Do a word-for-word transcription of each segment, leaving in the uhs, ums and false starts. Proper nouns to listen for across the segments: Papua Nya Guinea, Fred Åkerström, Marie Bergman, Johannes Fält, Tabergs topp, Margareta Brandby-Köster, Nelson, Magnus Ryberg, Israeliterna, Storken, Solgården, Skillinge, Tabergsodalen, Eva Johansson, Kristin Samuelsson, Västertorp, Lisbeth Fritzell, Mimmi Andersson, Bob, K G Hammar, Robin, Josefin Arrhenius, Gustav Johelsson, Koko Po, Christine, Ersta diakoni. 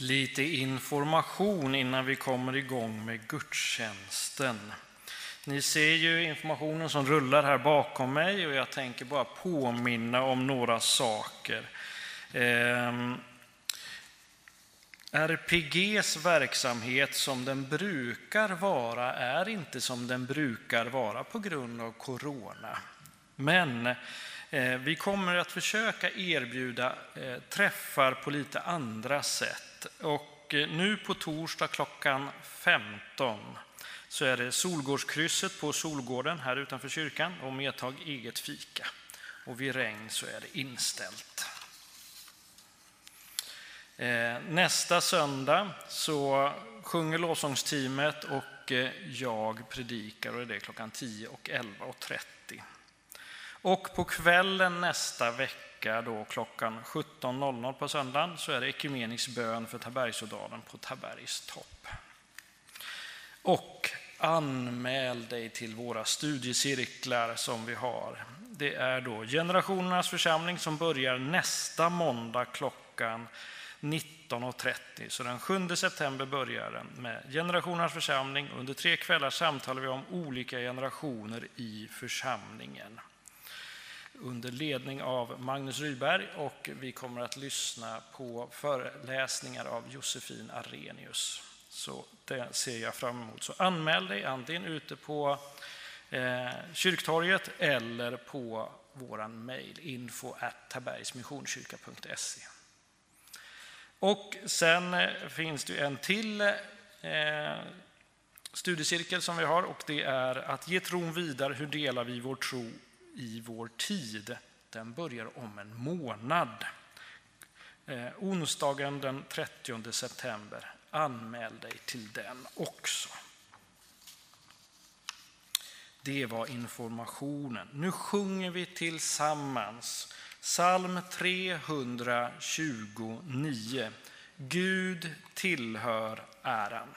lite information innan vi kommer igång med gudstjänsten. Ni ser ju informationen som rullar här bakom mig, och jag tänker bara påminna om några saker. Eh, R P G:s verksamhet som den brukar vara är inte som den brukar vara på grund av corona. Men eh, vi kommer att försöka erbjuda eh, träffar på lite andra sätt. Och eh, nu på torsdag klockan femton så är det Solgårdskrysset på Solgården här utanför kyrkan, och medtag eget fika. Och vid regn så är det inställt. Nästa söndag så sjunger lovsångsteamet och jag predikar, och det är klockan tio och elva och trettio. Och på kvällen nästa vecka då klockan sjutton på söndagen så är det ekumenisk bön för Tabergsodalen på Tabergs topp. Och anmäl dig till våra studiecirklar som vi har. Det är då Generationernas församling som börjar nästa måndag klockan nitton och trettio, så den sjunde september börjar den med Generationernas församling. Under tre kvällar samtalar vi om olika generationer i församlingen under ledning av Magnus Ryberg, och vi kommer att lyssna på föreläsningar av Josefin Arrhenius. Så det ser jag fram emot. Så anmäl dig antingen ute på eh, kyrktorget eller på våran mejl info at tabergs missionskyrka punkt se. Och sen finns det en till eh, studiecirkel som vi har, och det är att ge tron vidare, hur delar vi vår tro i vår tid. Den börjar om en månad. Eh, onsdagen den trettionde september. Anmäl dig till den också. Det var informationen. Nu sjunger vi tillsammans psalm trehundratjugonio. Gud tillhör äran.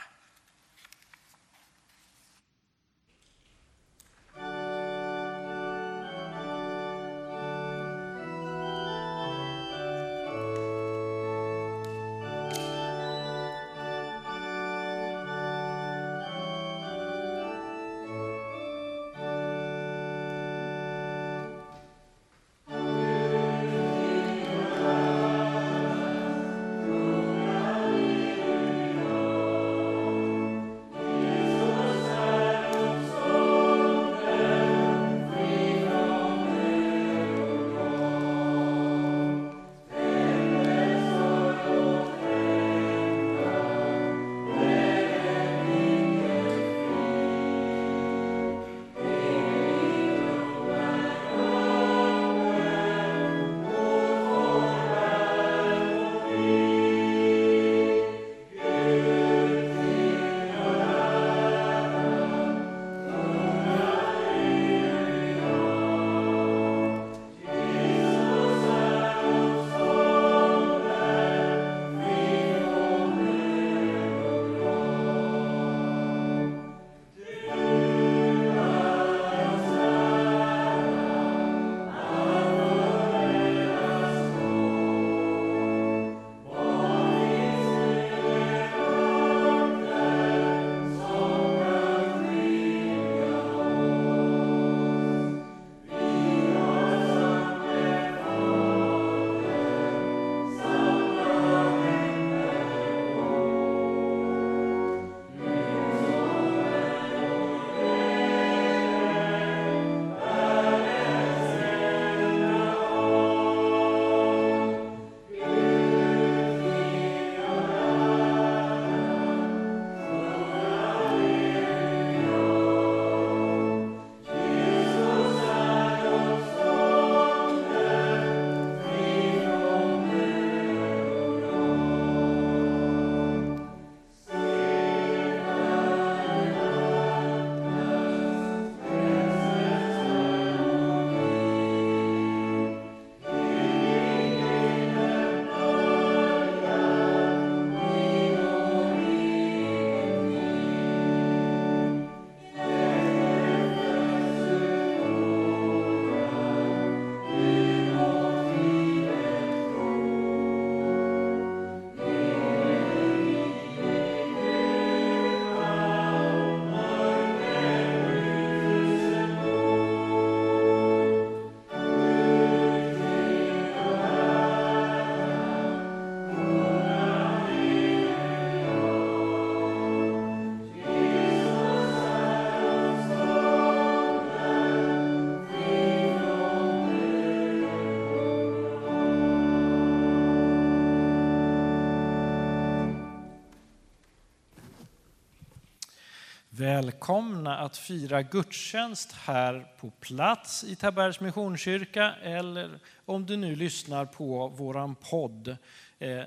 Välkomna att fira gudstjänst här på plats i Tabergs missionskyrka, eller om du nu lyssnar på våran podd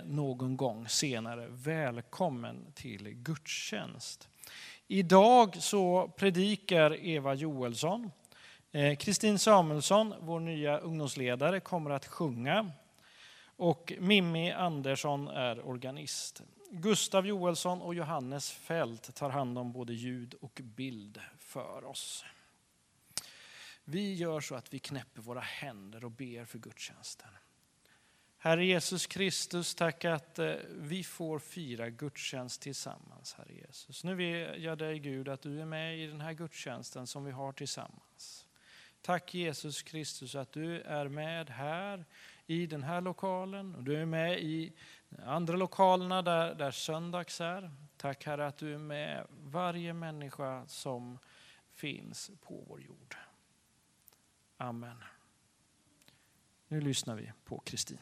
någon gång senare. Välkommen till gudstjänst. Idag så predikar Eva Johansson. Kristin Samuelsson, vår nya ungdomsledare, kommer att sjunga. Och Mimmi Andersson är organist. Gustav Johelsson och Johannes Fält tar hand om både ljud och bild för oss. Vi gör så att vi knäpper våra händer och ber för gudstjänsten. Herre Jesus Kristus, tack att vi får fira gudstjänst tillsammans, Herre Jesus. Nu ber jag dig, Gud, att du är med i den här gudstjänsten som vi har tillsammans. Tack Jesus Kristus att du är med här i den här lokalen, och du är med i andra lokalerna där, där söndags är. Tack Herre att du är med varje människa som finns på vår jord. Amen. Nu lyssnar vi på Christine.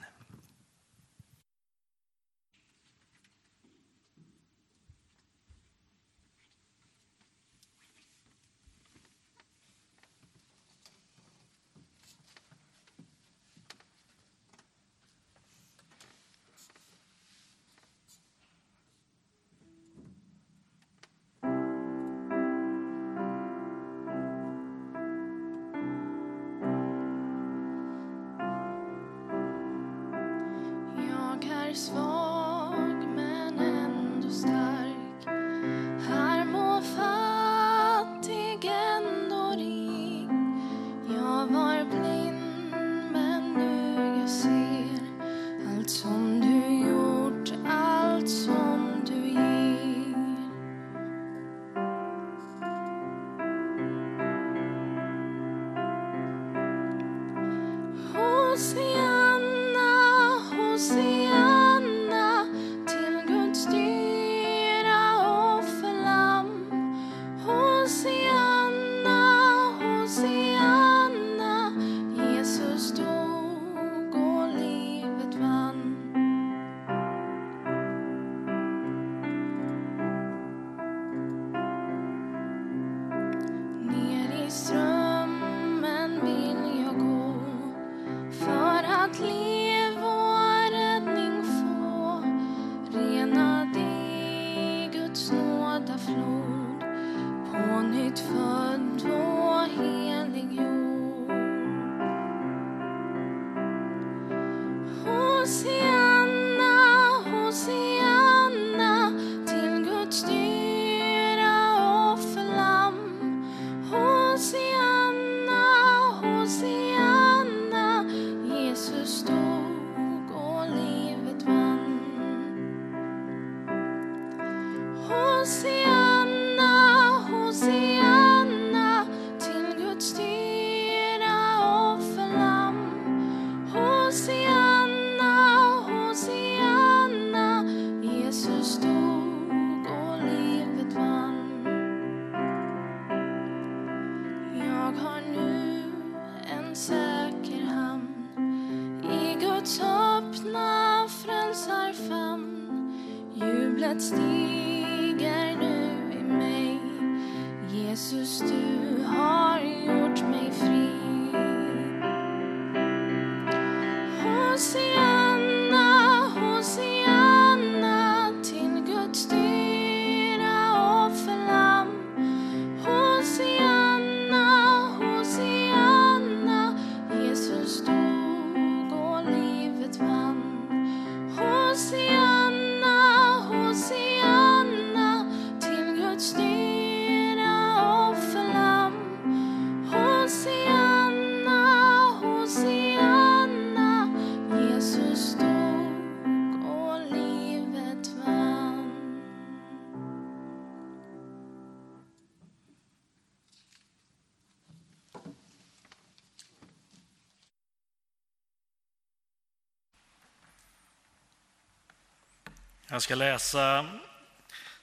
Jag ska läsa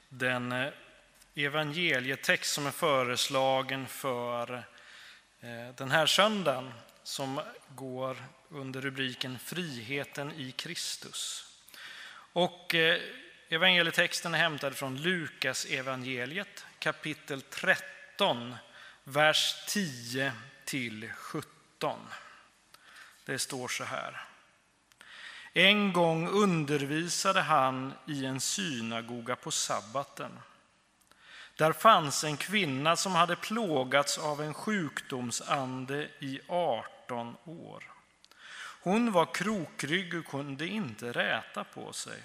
den evangelietext som är föreslagen för den här söndagen, som går under rubriken Friheten i Kristus. Och evangelietexten är hämtad från Lukas evangeliet, kapitel tretton, vers tio till sjutton. Det står så här. En gång undervisade han i en synagoga på sabbaten. Där fanns en kvinna som hade plågats av en sjukdomsande i arton år. Hon var krokrygg och kunde inte räta på sig.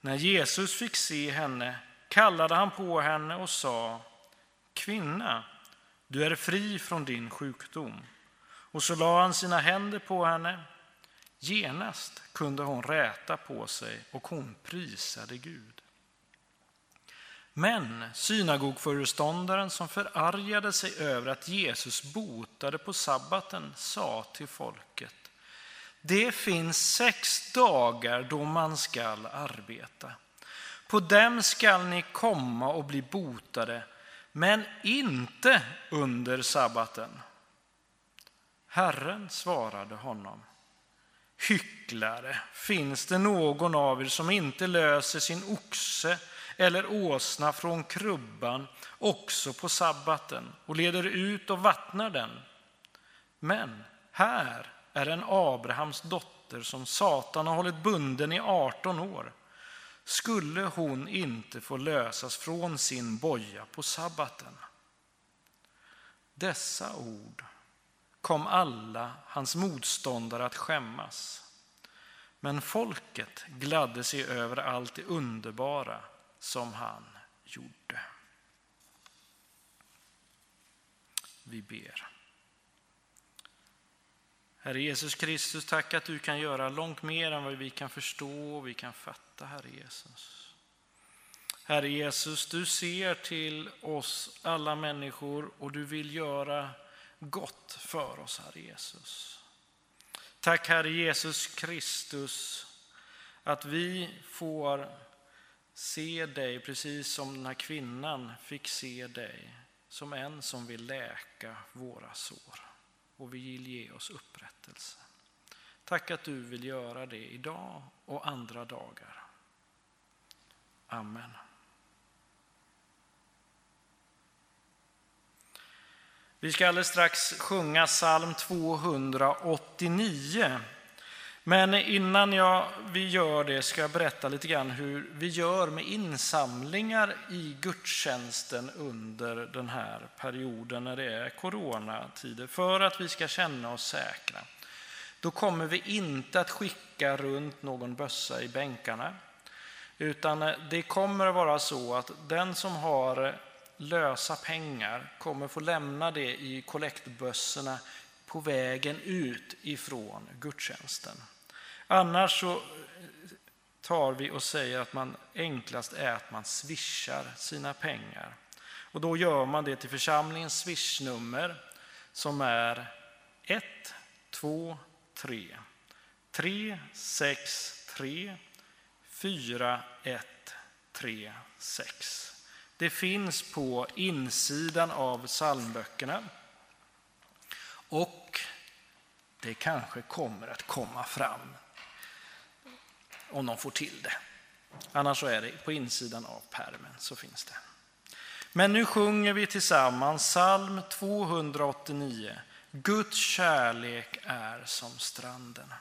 När Jesus fick se henne kallade han på henne och sa: Kvinna, du är fri från din sjukdom. Och så la han sina händer på henne. Genast kunde hon räta på sig och hon prisade Gud. Men synagogföreståndaren, som förargade sig över att Jesus botade på sabbaten, sa till folket: Det finns sex dagar då man skall arbeta. På dem skall ni komma och bli botade, men inte under sabbaten. Herren svarade honom: Hycklare, finns det någon av er som inte löser sin oxe eller åsna från krubban också på sabbaten och leder ut och vattnar den? Men här är en Abrahams dotter som Satan har hållit bunden i arton år. Skulle hon inte få lösas från sin boja på sabbaten? Dessa ord kom alla hans motståndare att skämmas. Men folket gladde sig över allt det underbara som han gjorde. Vi ber. Herre Jesus Kristus, tack att du kan göra långt mer än vad vi kan förstå och vi kan fatta, Herre Jesus. Herre Jesus, du ser till oss alla människor och du vill göra gott för oss, Herre Jesus. Tack, Herre Jesus Kristus, att vi får se dig precis som den här kvinnan fick se dig, som en som vill läka våra sår och vill ge oss upprättelse. Tack att du vill göra det idag och andra dagar. Amen. Vi ska alldeles strax sjunga psalm tvåhundraåttionio. Men innan jag, vi gör det ska jag berätta lite grann hur vi gör med insamlingar i gudstjänsten under den här perioden när det är coronatider. För att vi ska känna oss säkra. Då kommer vi inte att skicka runt någon bössa i bänkarna. Utan det kommer att vara så att den som har lösa pengar kommer få lämna det i kollektbössorna på vägen ut ifrån gudstjänsten. Annars så tar vi och säger att man enklast är att man swishar sina pengar. Och då gör man det till församlingens swishnummer som är ett två tre tre sex tre fyra ett tre sex. Det finns på insidan av psalmböckerna. Och det kanske kommer att komma fram om de får till det. Annars så är det på insidan av pärmen så finns det. Men nu sjunger vi tillsammans psalm tvåhundraåttionio. Guds kärlek är som stranden.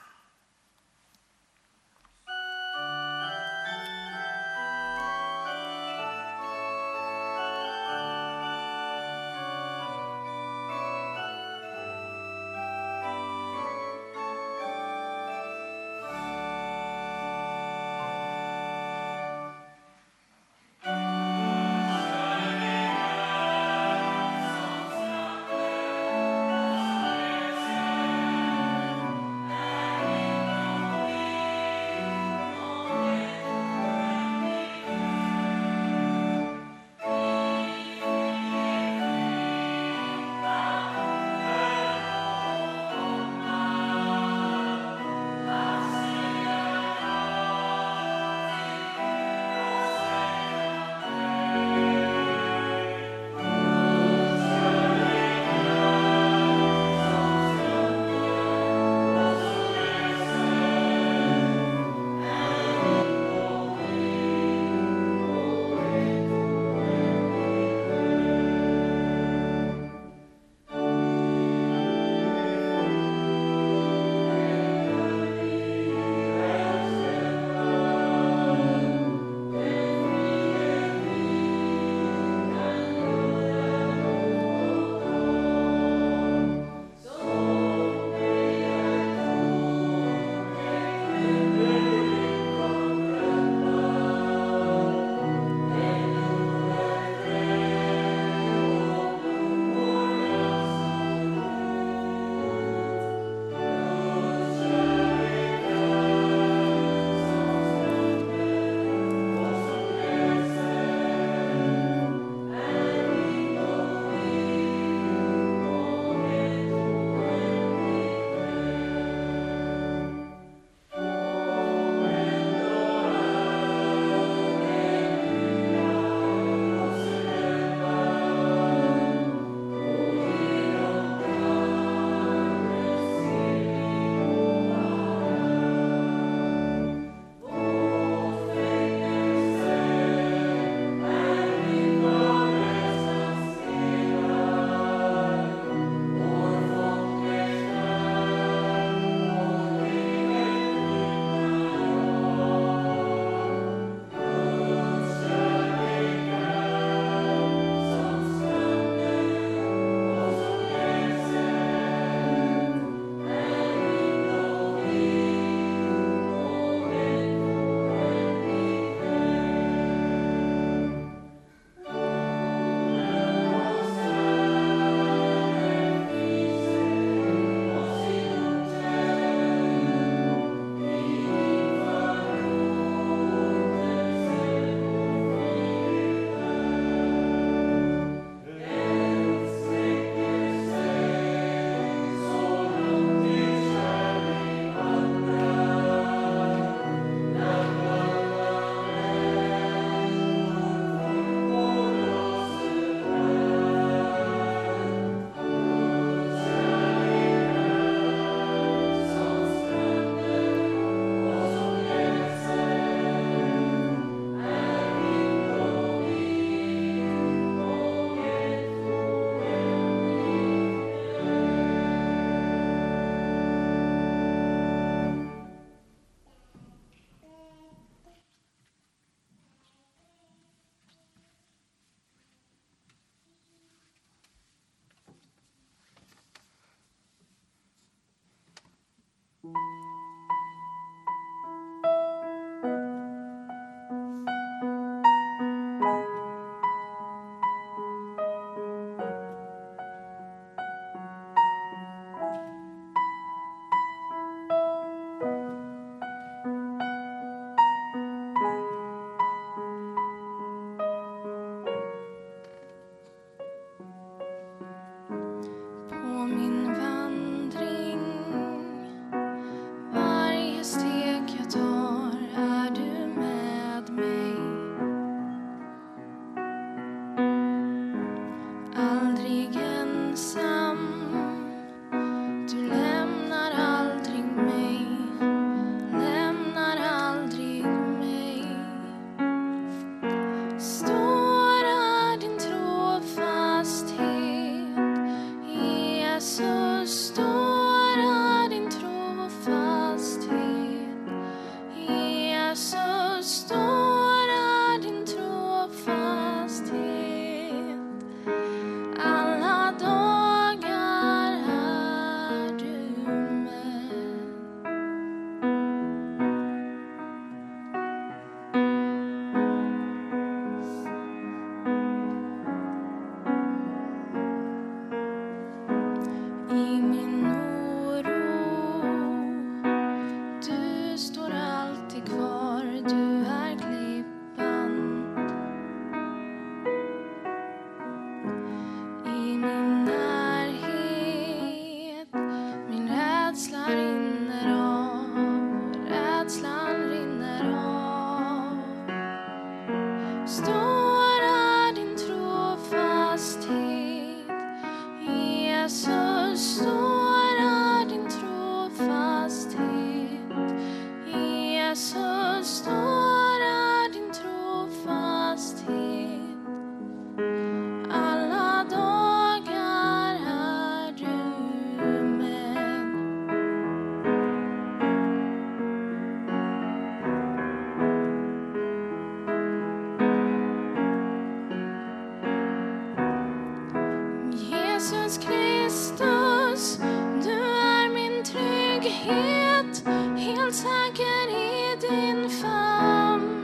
tanken i din famn.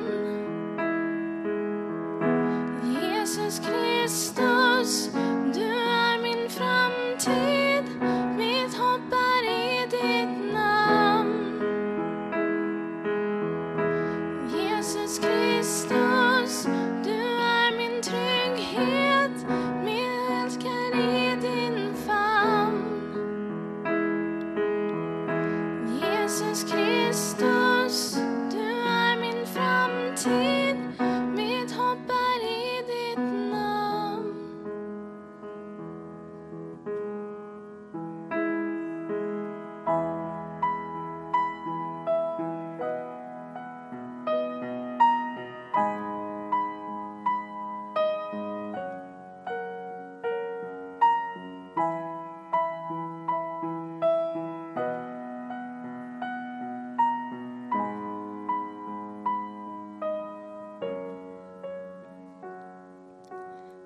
Jesus Kristus, du är min framtid. Mitt hopp är i ditt namn. Jesus Kristus, du är min trygghet. Min älskar i din famn. Jesus Kristus, du är min framtid. Mitt hopp är i ditt namn.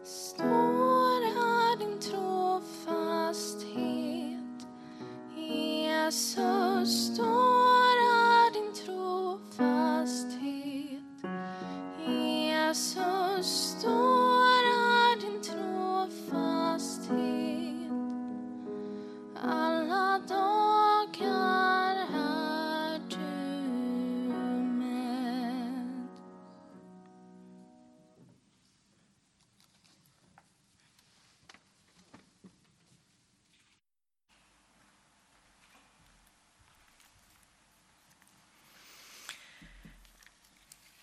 Står här din trofasthet, Jesus, står här din trofasthet, Jesus, står här din trofasthet, alla dagar är du med.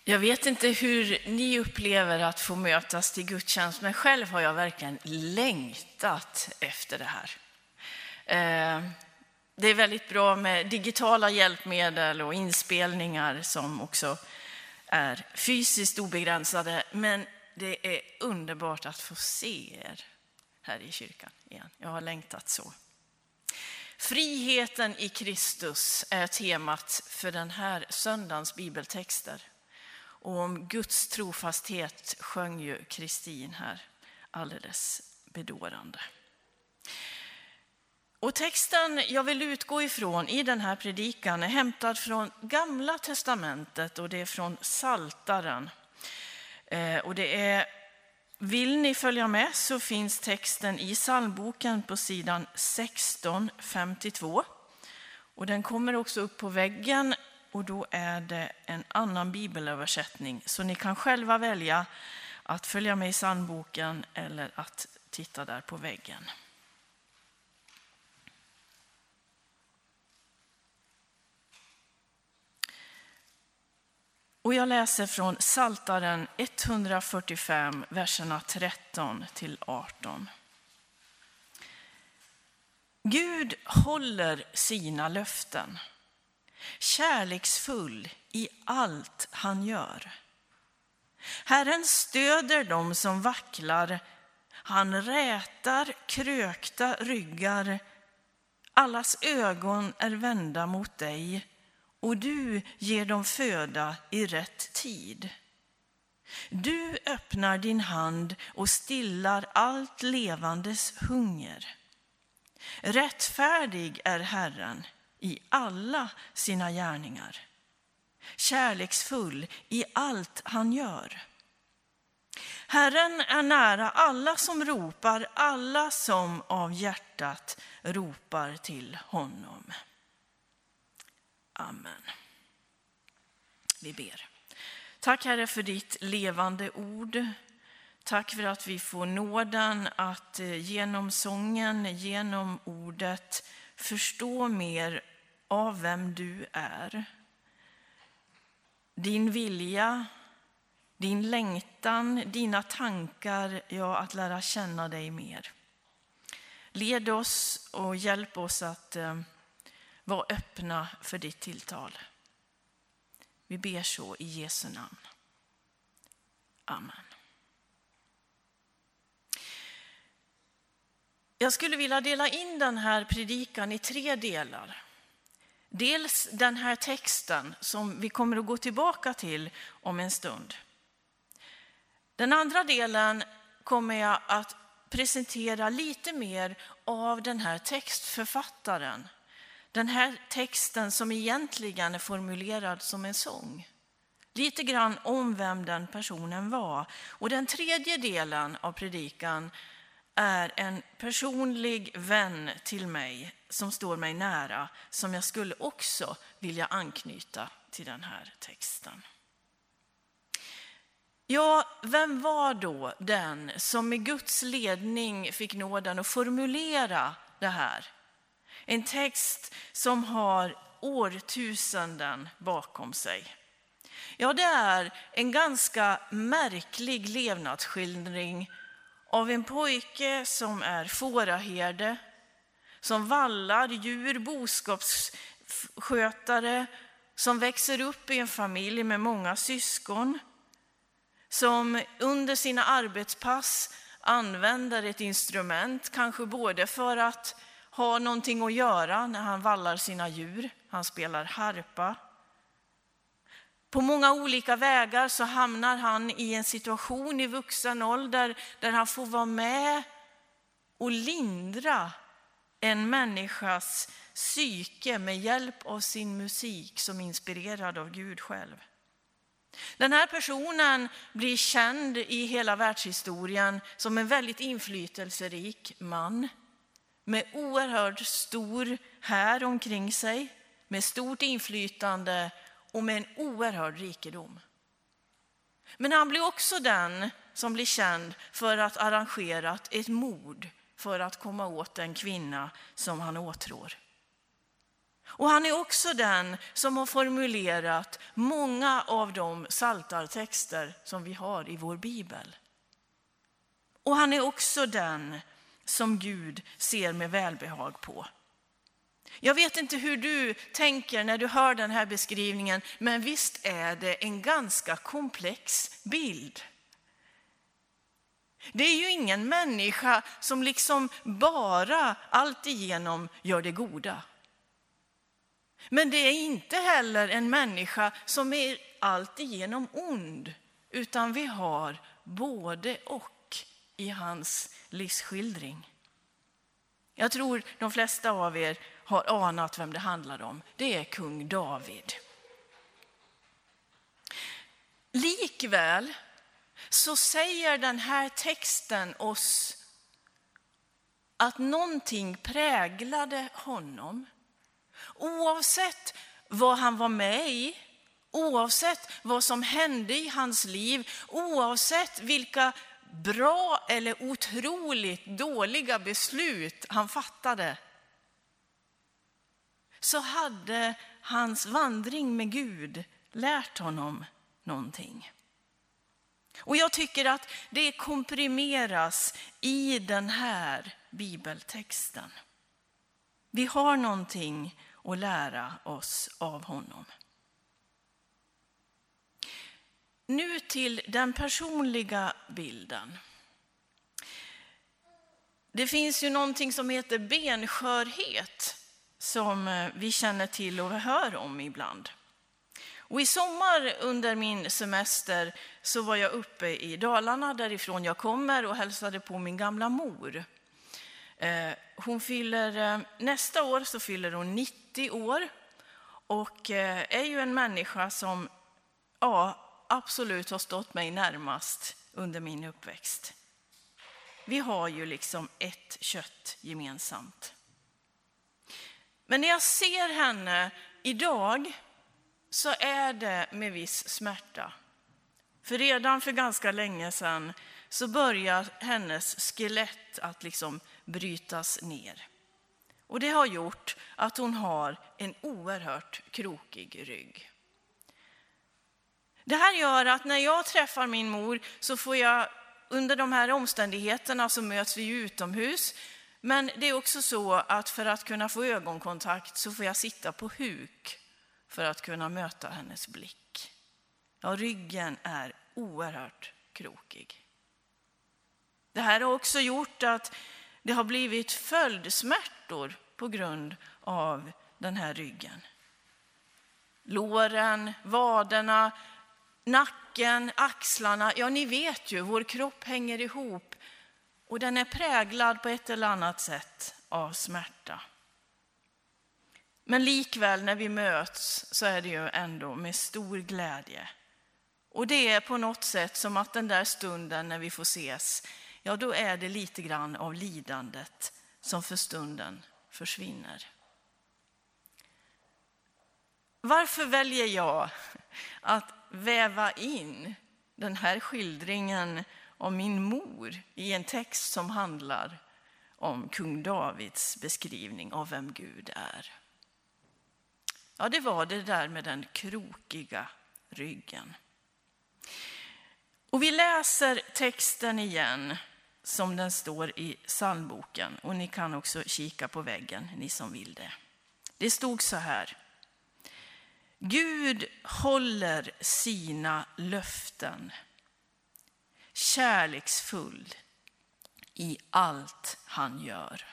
Jag vet inte hur ni upplever att få mötas till gudstjänst, men själv har jag verkligen längtat efter det här. Det är väldigt bra med digitala hjälpmedel och inspelningar som också är fysiskt obegränsade, men det är underbart att få se er här i kyrkan igen. Jag har längtat så. Friheten i Kristus är temat för den här söndagens bibeltexter. Och om Guds trofasthet sjöng ju Christine här alldeles bedårande. Och texten jag vill utgå ifrån i den här predikan är hämtad från Gamla testamentet, och det är från Saltaren. Och det är, vill ni följa med så finns texten i psalmboken på sidan sexton femtiotvå. Och den kommer också upp på väggen. Och då är det en annan bibelöversättning, så ni kan själva välja att följa med i psalmboken eller att titta där på väggen. Och jag läser från Psaltaren etthundrafyrtiofem, verserna tretton till arton. Gud håller sina löften, kärleksfull i allt han gör. Herren stöder dem som vacklar. Han rätar krökta ryggar. Allas ögon är vända mot dig, och du ger dem föda i rätt tid. Du öppnar din hand och stillar allt levandes hunger. Rättfärdig är Herren i alla sina gärningar, kärleksfull i allt han gör. Herren är nära alla som ropar, alla som av hjärtat ropar till honom. Amen. Vi ber. Tack Herre för ditt levande ord. Tack för att vi får nåden att genom sången, genom ordet förstå mer av vem du är. Din vilja, din längtan, dina tankar, ja, att lära känna dig mer. Led oss och hjälp oss att eh, vara öppna för ditt tilltal. Vi ber så i Jesu namn. Amen. Jag skulle vilja dela in den här predikan i tre delar. Dels den här texten som vi kommer att gå tillbaka till om en stund. Den andra delen kommer jag att presentera lite mer av den här textförfattaren. den här texten som egentligen är formulerad som en sång. Lite grann om vem den personen var. Och den tredje delen av predikan är en personlig vän till mig som står mig nära, som jag skulle också vilja anknyta till den här texten. Ja, vem var då den som med Guds ledning fick nåden att formulera det här? En text som har årtusenden bakom sig. Ja, det är en ganska märklig levnadsskildring av en pojke som är fåraherde, som vallar djur, boskapsskötare, som växer upp i en familj med många syskon, som under sina arbetspass använder ett instrument, kanske både för att ha någonting att göra när han vallar sina djur, han spelar harpa. På många olika vägar så hamnar han i en situation i vuxen ålder där han får vara med och lindra en människas psyke med hjälp av sin musik som är inspirerad av Gud själv. Den här personen blir känd i hela världshistorien som en väldigt inflytelserik man med oerhört stor här omkring sig, med stort inflytande och med en oerhörd rikedom. Men han blir också den som blir känd för att ha arrangerat ett mord för att komma åt en kvinna som han åtrår. Och han är också den som har formulerat många av de psaltartexter som vi har i vår bibel. Och han är också den som Gud ser med välbehag på. Jag vet inte hur du tänker när du hör den här beskrivningen, men visst är det en ganska komplex bild. Det är ju ingen människa som liksom bara alltigenom gör det goda. Men det är inte heller en människa som är alltigenom ond, utan vi har både och i hans livsskildring. Jag tror de flesta av er har anat vem det handlar om. Det är kung David. Likväl så säger den här texten oss att någonting präglade honom. Oavsett vad han var med i, oavsett vad som hände i hans liv, oavsett vilka bra eller otroligt dåliga beslut han fattade, så hade hans vandring med Gud lärt honom någonting. Och jag tycker att det komprimeras i den här bibeltexten. Vi har någonting att lära oss av honom. Nu till den personliga bilden. Det finns ju någonting som heter benskörhet som vi känner till och hör om ibland. Och i sommar under min semester så var jag uppe i Dalarna, därifrån jag kommer, och hälsade på min gamla mor. Hon fyller, nästa år så fyller hon nittio år och är ju en människa som ja, absolut har stått mig närmast under min uppväxt. Vi har ju liksom ett kött gemensamt. Men när jag ser henne idag så är det med viss smärta. För redan för ganska länge sedan så börjar hennes skelett att liksom brytas ner. Och det har gjort att hon har en oerhört krokig rygg. Det här gör att när jag träffar min mor så får jag, under de här omständigheterna så möts vi utomhus. Men det är också så att för att kunna få ögonkontakt så får jag sitta på huk för att kunna möta hennes blick. Ja, ryggen är oerhört krokig. Det här har också gjort att det har blivit följdsmärtor på grund av den här ryggen. Låren, vaderna, nacken, axlarna. Ja, ni vet ju, vår kropp hänger ihop. Och den är präglad på ett eller annat sätt av smärta. Men likväl när vi möts så är det ju ändå med stor glädje. Och det är på något sätt som att den där stunden när vi får ses, ja då är det lite grann av lidandet som för stunden försvinner. Varför väljer jag att väva in den här skildringen av min mor i en text som handlar om kung Davids beskrivning av vem Gud är? Ja, det var det där med den krokiga ryggen. Och vi läser texten igen som den står i psalmboken. Och ni kan också kika på väggen, ni som vill det. Det stod så här. Gud håller sina löften, kärleksfull i allt han gör.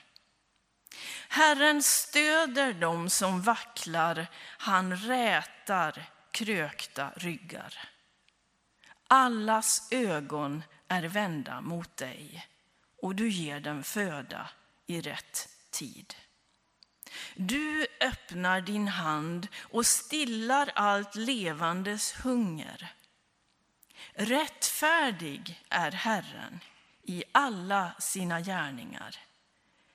Herren stöder dem som vacklar, han rätar krökta ryggar. Allas ögon är vända mot dig, och du ger dem föda i rätt tid. Du öppnar din hand och stillar allt levandes hunger. Rättfärdig är Herren i alla sina gärningar,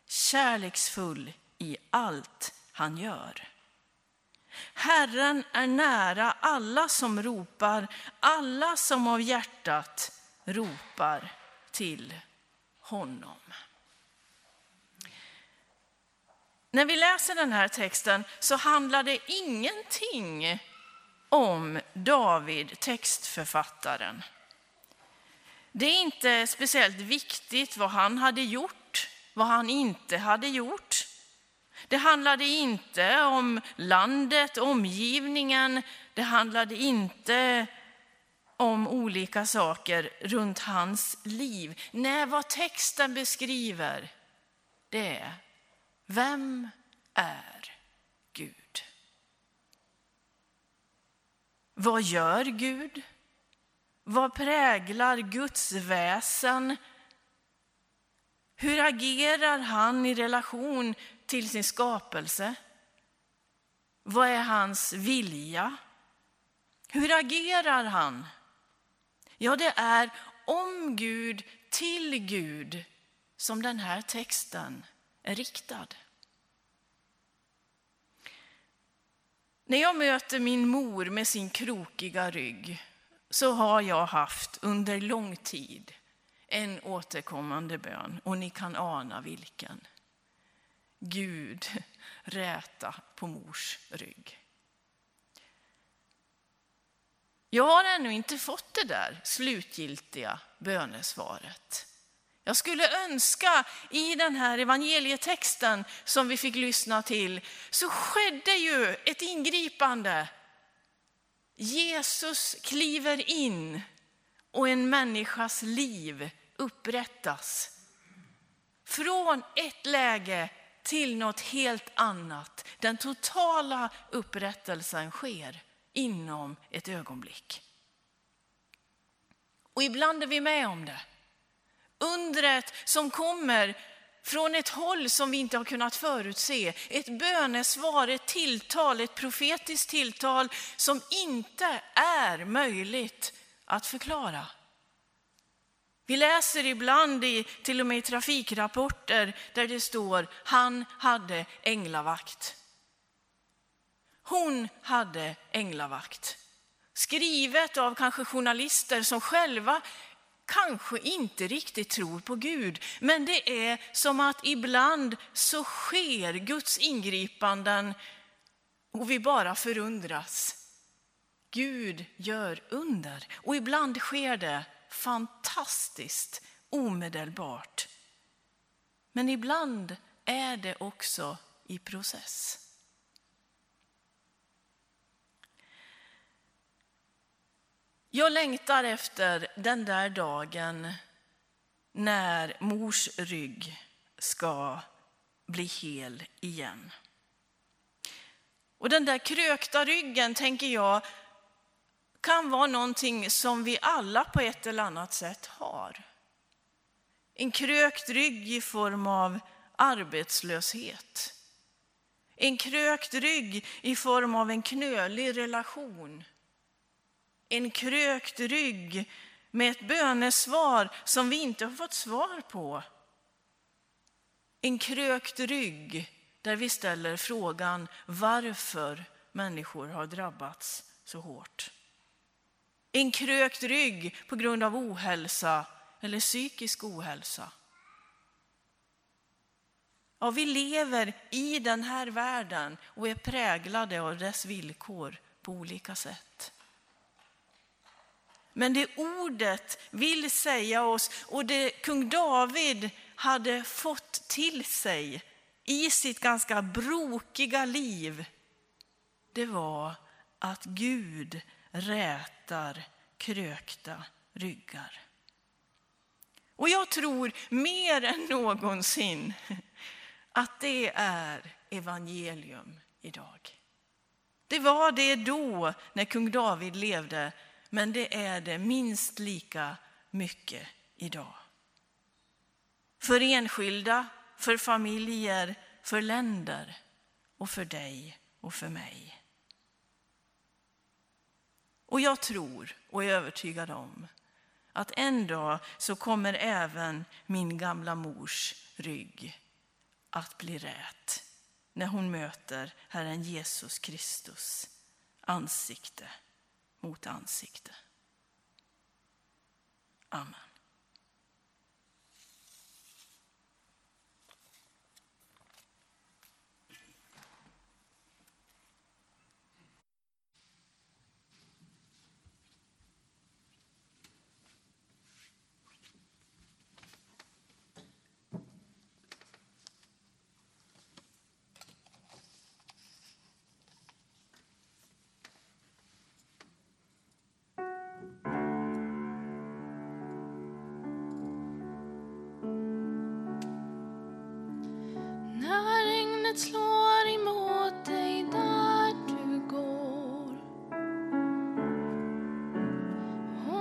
kärleksfull i allt han gör. Herren är nära alla som ropar, alla som av hjärtat ropar till honom. När vi läser den här texten så handlar det ingenting om David, textförfattaren. Det är inte speciellt viktigt vad han hade gjort, vad han inte hade gjort. Det handlade inte om landet, omgivningen. Det handlade inte om olika saker runt hans liv. Nej, vad texten beskriver, det är vem är Gud? Vad gör Gud? Vad präglar Guds väsen? Hur agerar han i relation till sin skapelse? Vad är hans vilja? Hur agerar han? Ja, det är om Gud till Gud som den här texten är riktad. När jag möter min mor med sin krokiga rygg så har jag haft under lång tid en återkommande bön, och ni kan ana vilken. Gud, räta på mors rygg. Jag har ännu inte fått det där slutgiltiga bönesvaret. Jag skulle önska i den här evangelietexten som vi fick lyssna till så skedde ju ett ingripande. Jesus kliver in och en människas liv upprättas. Från ett läge till något helt annat. Den totala upprättelsen sker inom ett ögonblick. Och ibland är vi med om det. Undret som kommer från ett håll som vi inte har kunnat förutse. Ett bönesvar, ett tilltal, ett profetiskt tilltal som inte är möjligt att förklara. Vi läser ibland i, till och med i trafikrapporter där det står han hade änglavakt. Hon hade änglavakt. Skrivet av kanske journalister som själva kanske inte riktigt tror på Gud. Men det är som att ibland så sker Guds ingripanden och vi bara förundras. Gud gör under. Och ibland sker det fantastiskt, omedelbart. Men ibland är det också i process. Jag längtar efter den där dagen när mors rygg ska bli hel igen. Och den där krökta ryggen, tänker jag, kan vara någonting som vi alla på ett eller annat sätt har. En krökt rygg i form av arbetslöshet. En krökt rygg i form av en knölig relation. En krökt rygg med ett bönesvar som vi inte har fått svar på. En krökt rygg där vi ställer frågan varför människor har drabbats så hårt. En krökt rygg på grund av ohälsa eller psykisk ohälsa. Ja, vi lever i den här världen och är präglade av dess villkor på olika sätt. Men det ordet vill säga oss, och det kung David hade fått till sig i sitt ganska brokiga liv, det var att Gud rätar krökta ryggar. Och jag tror mer än någonsin att det är evangelium idag. Det var det då när kung David levde, men det är det minst lika mycket idag. För enskilda, för familjer, för länder och för dig och för mig. Och jag tror och är övertygad om att en dag så kommer även min gamla mors rygg att bli rät när hon möter Herren Jesus Kristus ansikte mot ansikte. Amen. Slår emot dig där du går,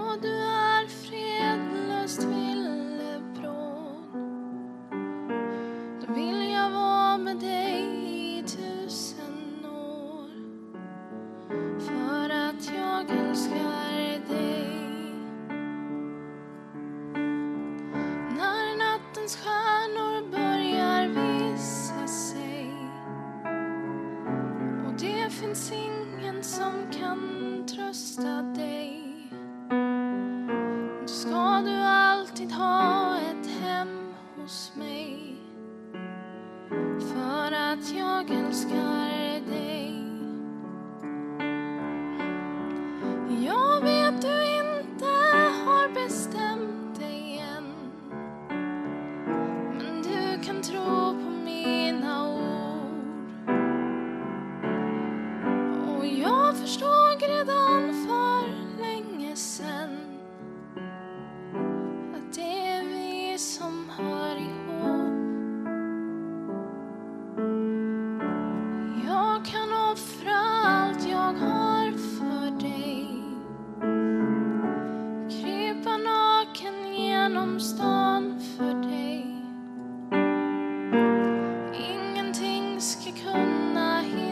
och du är fredlöst villebråd. Då vill jag vara med dig i tusen år, för att jag älskar dig. När nattens stjärnor börjar visa sig, det finns ingen som kan trösta dig, då ska du alltid ha ett hem hos mig, för att jag älskar dig. Jag vet du inte har bestämt dig än, men du kan tro på mina ord. Jag förstod redan för länge sedan att det är vi som hör ihop. Jag kan offra allt jag har för dig, krypa naken genom stan för dig. Ingenting ska kunna hindra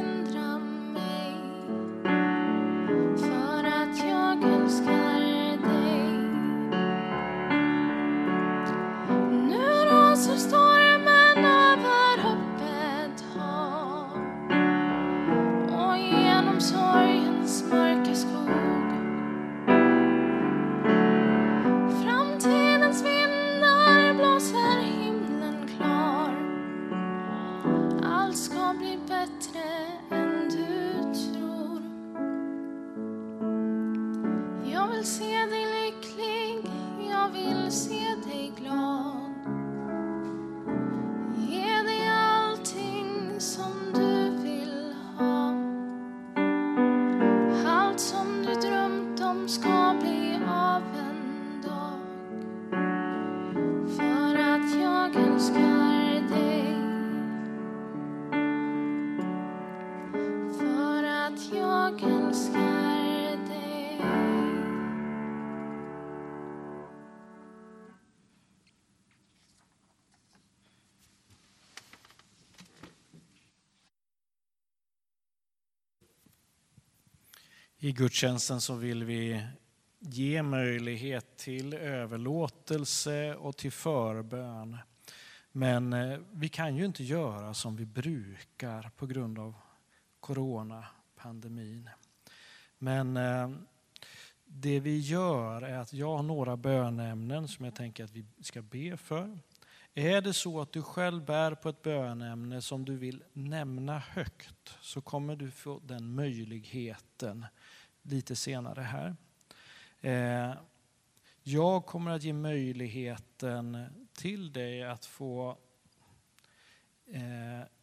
I gudstjänsten så vill vi ge möjlighet till överlåtelse och till förbön. Men vi kan ju inte göra som vi brukar på grund av coronapandemin. Men det vi gör är att jag har några bönämnen som jag tänker att vi ska be för. Är det så att du själv bär på ett bönämne som du vill nämna högt, så kommer du få den möjligheten lite senare här. Jag kommer att ge möjligheten till dig att få,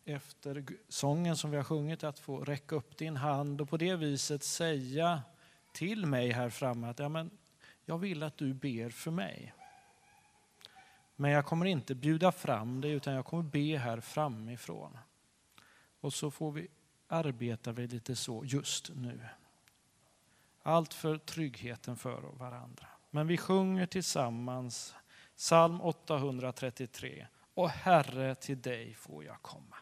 efter sången som vi har sjungit, att få räcka upp din hand och på det viset säga till mig här framme att ja, men jag vill att du ber för mig. Men jag kommer inte bjuda fram det, utan jag kommer be här framifrån. Och så får vi arbeta vid lite så just nu. Allt för tryggheten för varandra. Men vi sjunger tillsammans psalm åttahundratrettiotre. Och Herre, till dig får jag komma.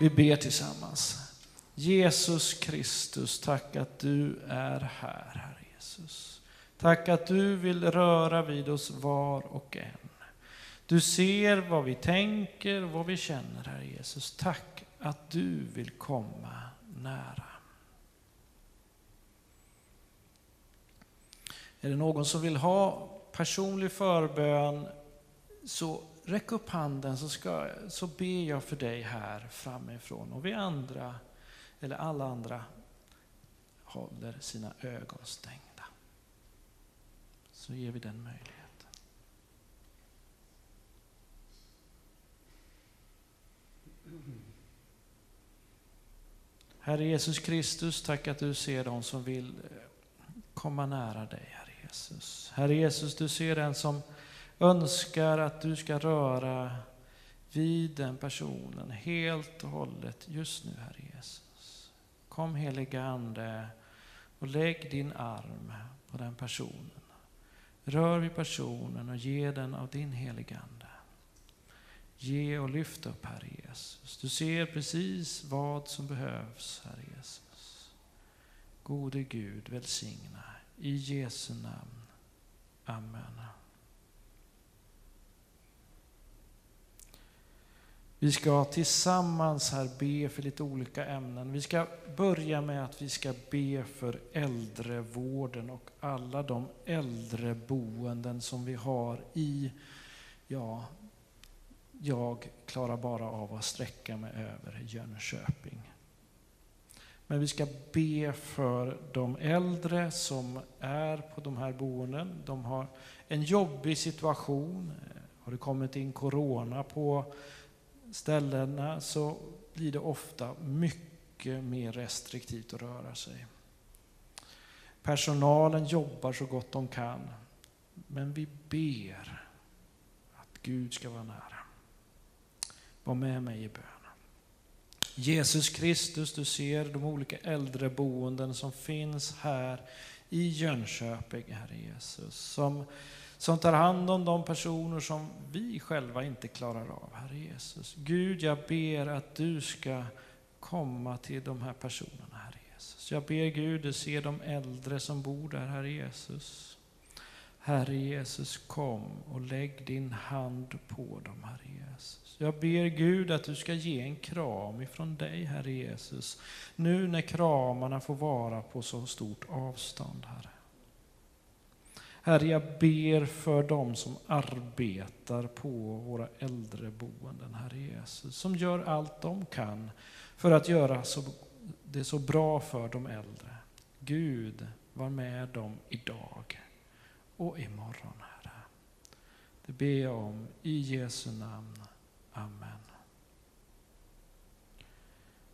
Vi ber tillsammans. Jesus Kristus, tack att du är här, Herre Jesus. Tack att du vill röra vid oss var och en. Du ser vad vi tänker, vad vi känner, Herre Jesus. Tack att du vill komma nära. Är det någon som vill ha personlig förbön, så räck upp handen så, ska, så ber jag för dig här framifrån. Och vi andra, eller alla andra, håller sina ögon stängda. Så ger vi den möjligheten. Herre Jesus Kristus, tack att du ser dem som vill komma nära dig, Herre Jesus. Herre Jesus, du ser den som önskar att du ska röra vid den personen helt och hållet just nu, Herre Jesus. Kom, heliga Ande, och lägg din arm på den personen. Rör vid personen och ge den av din heliga Ande. Ge och lyft upp, Herre Jesus. Du ser precis vad som behövs, Herre Jesus. Gode Gud, välsigna. I Jesu namn. Amen. Vi ska tillsammans här be för lite olika ämnen. Vi ska börja med att vi ska be för äldrevården och alla de äldreboenden som vi har i, ja, jag klarar bara av att sträcka mig över Jönköping. Men vi ska be för de äldre som är på de här boenden. De har en jobbig situation. Har det kommit in corona på ställena så blir det ofta mycket mer restriktivt att röra sig. Personalen jobbar så gott de kan, men vi ber att Gud ska vara nära. Var med mig i bön. Jesus Kristus, du ser de olika äldreboenden som finns här i Jönköping, Herre Jesus, som som tar hand om de personer som vi själva inte klarar av, Herre Jesus. Gud, jag ber att du ska komma till de här personerna, Herre Jesus. Jag ber Gud, du ser de äldre som bor där, Herre Jesus. Herre Jesus, kom och lägg din hand på dem, Herre Jesus. Jag ber Gud att du ska ge en kram ifrån dig, Herre Jesus, nu när kramarna får vara på så stort avstånd, Herre. Herre, jag ber för dem som arbetar på våra äldreboenden, Herre Jesus, som gör allt de kan för att göra så, det så bra för de äldre. Gud, var med dem idag och imorgon, Herre. Det ber jag om i Jesu namn. Amen.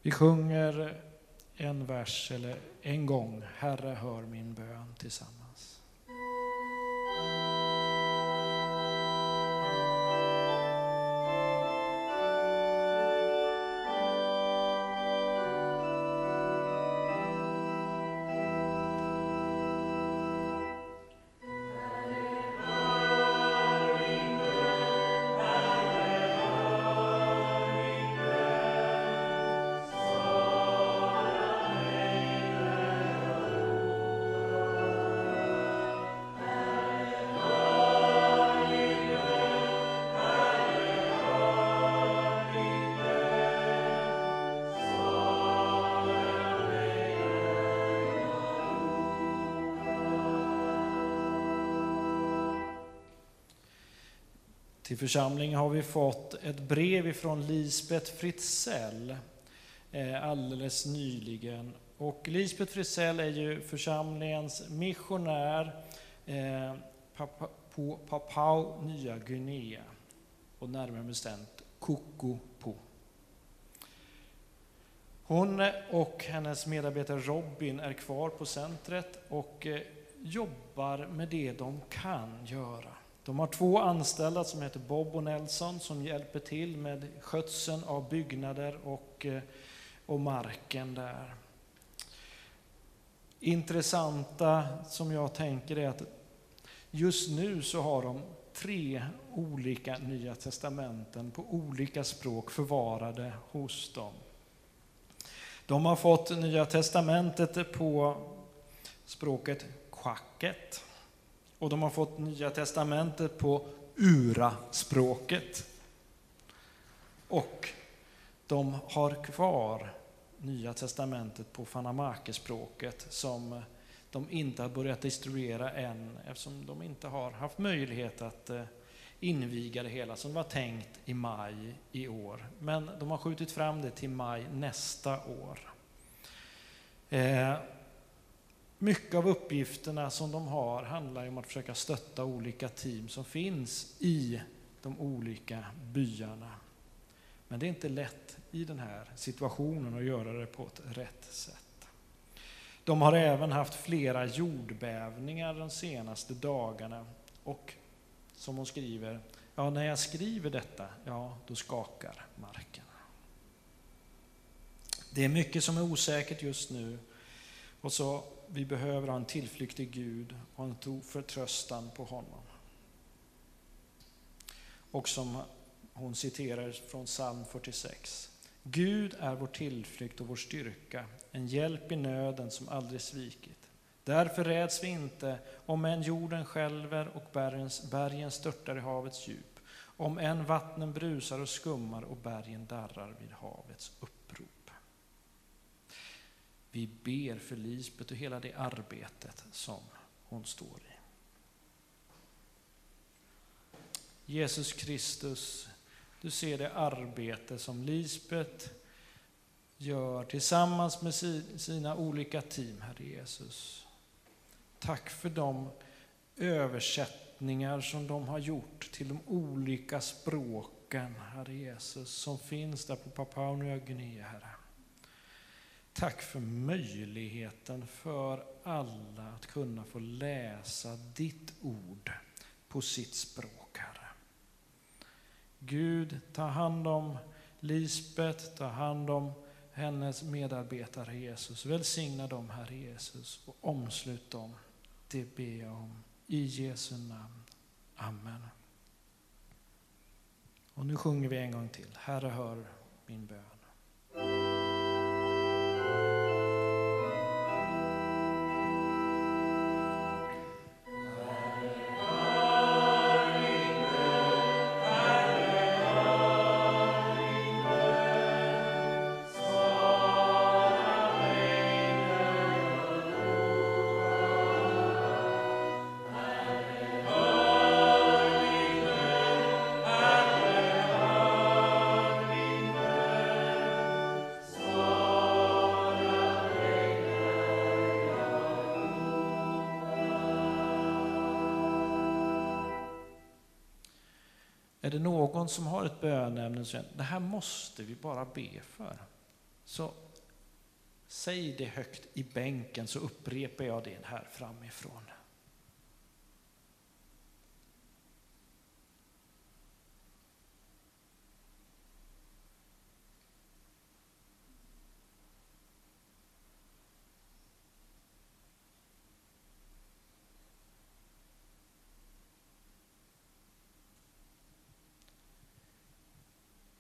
Vi sjunger en vers, eller en gång, Herre, hör min bön, tillsammans. Till församlingen har vi fått ett brev ifrån Lisbeth Fritzell alldeles nyligen. Och Lisbeth Fritzell är ju församlingens missionär på Papua Nya Guinea, och närmare bestämt Koko Po. Hon och hennes medarbetare Robin är kvar på centret och jobbar med det de kan göra. De har två anställda som heter Bob och Nelson som hjälper till med skötseln av byggnader och, och marken där. Intressanta som jag tänker är att just nu så har de tre olika nya testamenten på olika språk förvarade hos dem. De har fått nya testamentet på språket Kwaket. Och de har fått nya testamentet på uraspråket. Och de har kvar nya testamentet på fanamake-språket som de inte har börjat distribuera än, eftersom de inte har haft möjlighet att inviga det hela som var tänkt i maj i år. Men de har skjutit fram det till maj nästa år. Eh, mycket av uppgifterna som de har handlar om att försöka stötta olika team som finns i de olika byarna. Men det är inte lätt i den här situationen att göra det på ett rätt sätt. De har även haft flera jordbävningar de senaste dagarna och som hon skriver, ja, när jag skriver detta, ja, då skakar marken. Det är mycket som är osäkert just nu, och så vi behöver ha en tillflykt till Gud och en förtröstan på honom. Och som hon citerar från psalm fyrtiosex. Gud är vår tillflykt och vår styrka, en hjälp i nöden som aldrig svikit. Därför räds vi inte, om än jorden skälver och bergens, bergen störtar i havets djup, om än vattnen brusar och skummar och bergen darrar vid havets upprop. Vi ber för Lisbeth och hela det arbetet som hon står i. Jesus Kristus, du ser det arbete som Lisbeth gör tillsammans med sina olika team, Herre Jesus. Tack för de översättningar som de har gjort till de olika språken, Herre Jesus, som finns där på Papua Nya Guinea, Herre. Tack för möjligheten för alla att kunna få läsa ditt ord på sitt språk, Herre. Gud, ta hand om Lisbeth, ta hand om hennes medarbetare Jesus. Välsigna dem, Herre Jesus, och omslut dem. Det ber jag om i Jesu namn. Amen. Och nu sjunger vi en gång till. Herre, hör min bön. Är det någon som har ett bönämne, så det här måste vi bara be för. Så säg det högt i bänken, så upprepar jag det här framifrån.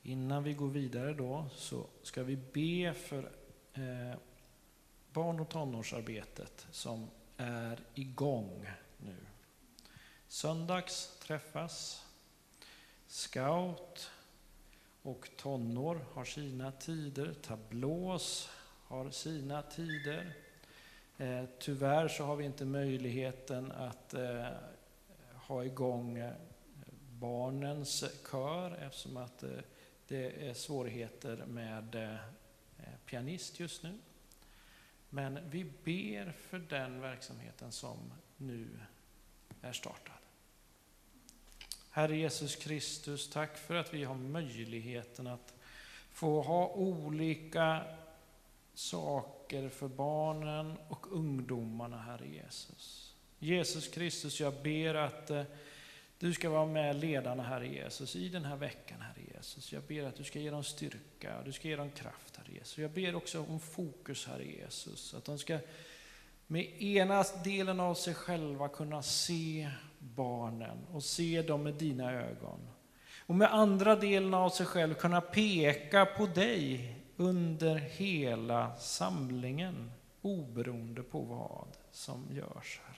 Innan vi går vidare då så ska vi be för eh, barn- och tonårsarbetet som är igång nu. Söndags träffas scout och tonår har sina tider, tablås har sina tider. Eh, tyvärr så har vi inte möjligheten att eh, ha igång barnens kör, eftersom att eh, det är svårigheter med pianist just nu. Men vi ber för den verksamheten som nu är startad. Herre Jesus Kristus, tack för att vi har möjligheten att få ha olika saker för barnen och ungdomarna, Herre Jesus. Jesus Kristus, jag ber att du ska vara med ledarna, Herre Jesus, i den här veckan, Herre Jesus. Jag ber att du ska ge dem styrka, du ska ge dem kraft, Herre Jesus. Jag ber också om fokus, Herre Jesus, att de ska med ena delen av sig själva kunna se barnen och se dem med dina ögon. Och med andra delen av sig själv kunna peka på dig under hela samlingen, oberoende på vad som görs, Herre.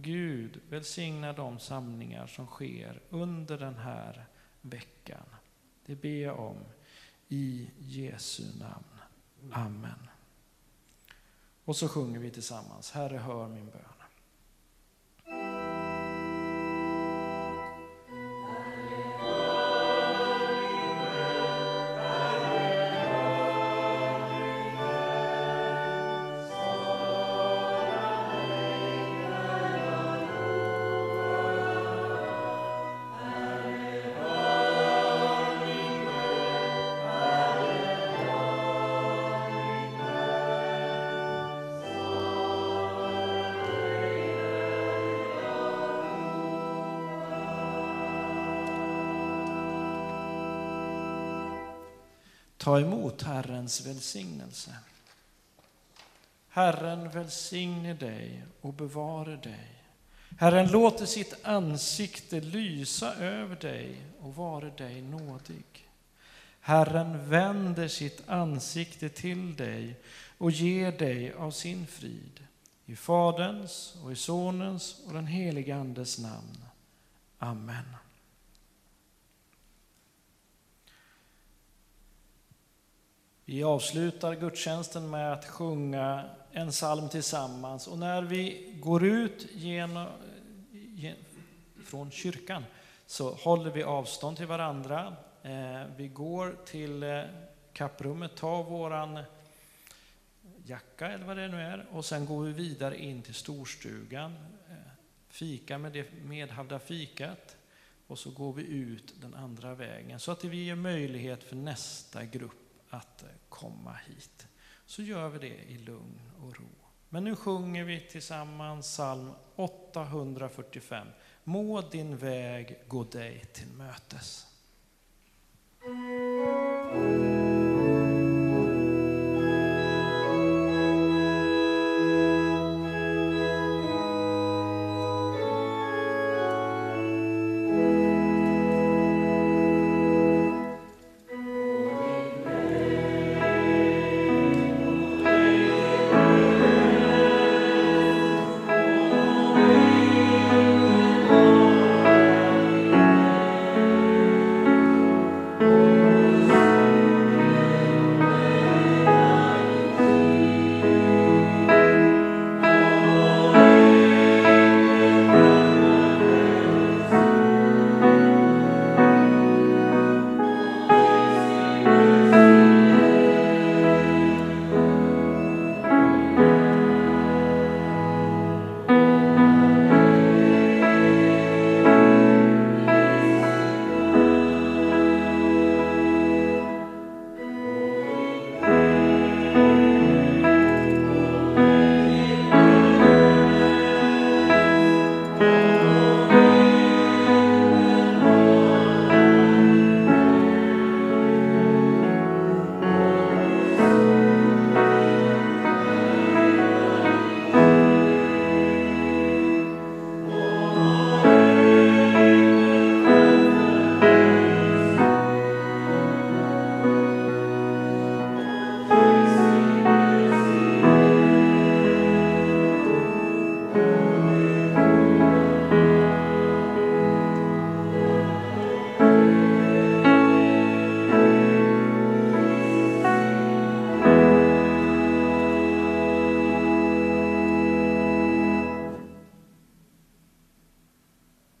Gud, välsigna de samlingar som sker under den här veckan. Det ber jag om i Jesu namn. Amen. Och så sjunger vi tillsammans. Herre, hör min bön. Ta emot Herrens välsignelse. Herren välsigne dig och bevare dig. Herren låter sitt ansikte lysa över dig och vare dig nådig. Herren vänder sitt ansikte till dig och ger dig av sin frid. I Faderns och i Sonens och den helige Andes namn. Amen. Vi avslutar gudstjänsten med att sjunga en psalm tillsammans. Och när vi går ut genom, gen, från kyrkan så håller vi avstånd till varandra. Eh, vi går till eh, kapprummet, tar våran jacka eller vad det nu är. Och sen går vi vidare in till storstugan. Eh, fika med det medhavda fikat. Och så går vi ut den andra vägen. Så att vi ger möjlighet för nästa grupp att komma hit. Så gör vi det i lugn och ro. Men nu sjunger vi tillsammans psalm åttahundrafyrtiofem. Må din väg gå dig till mötes.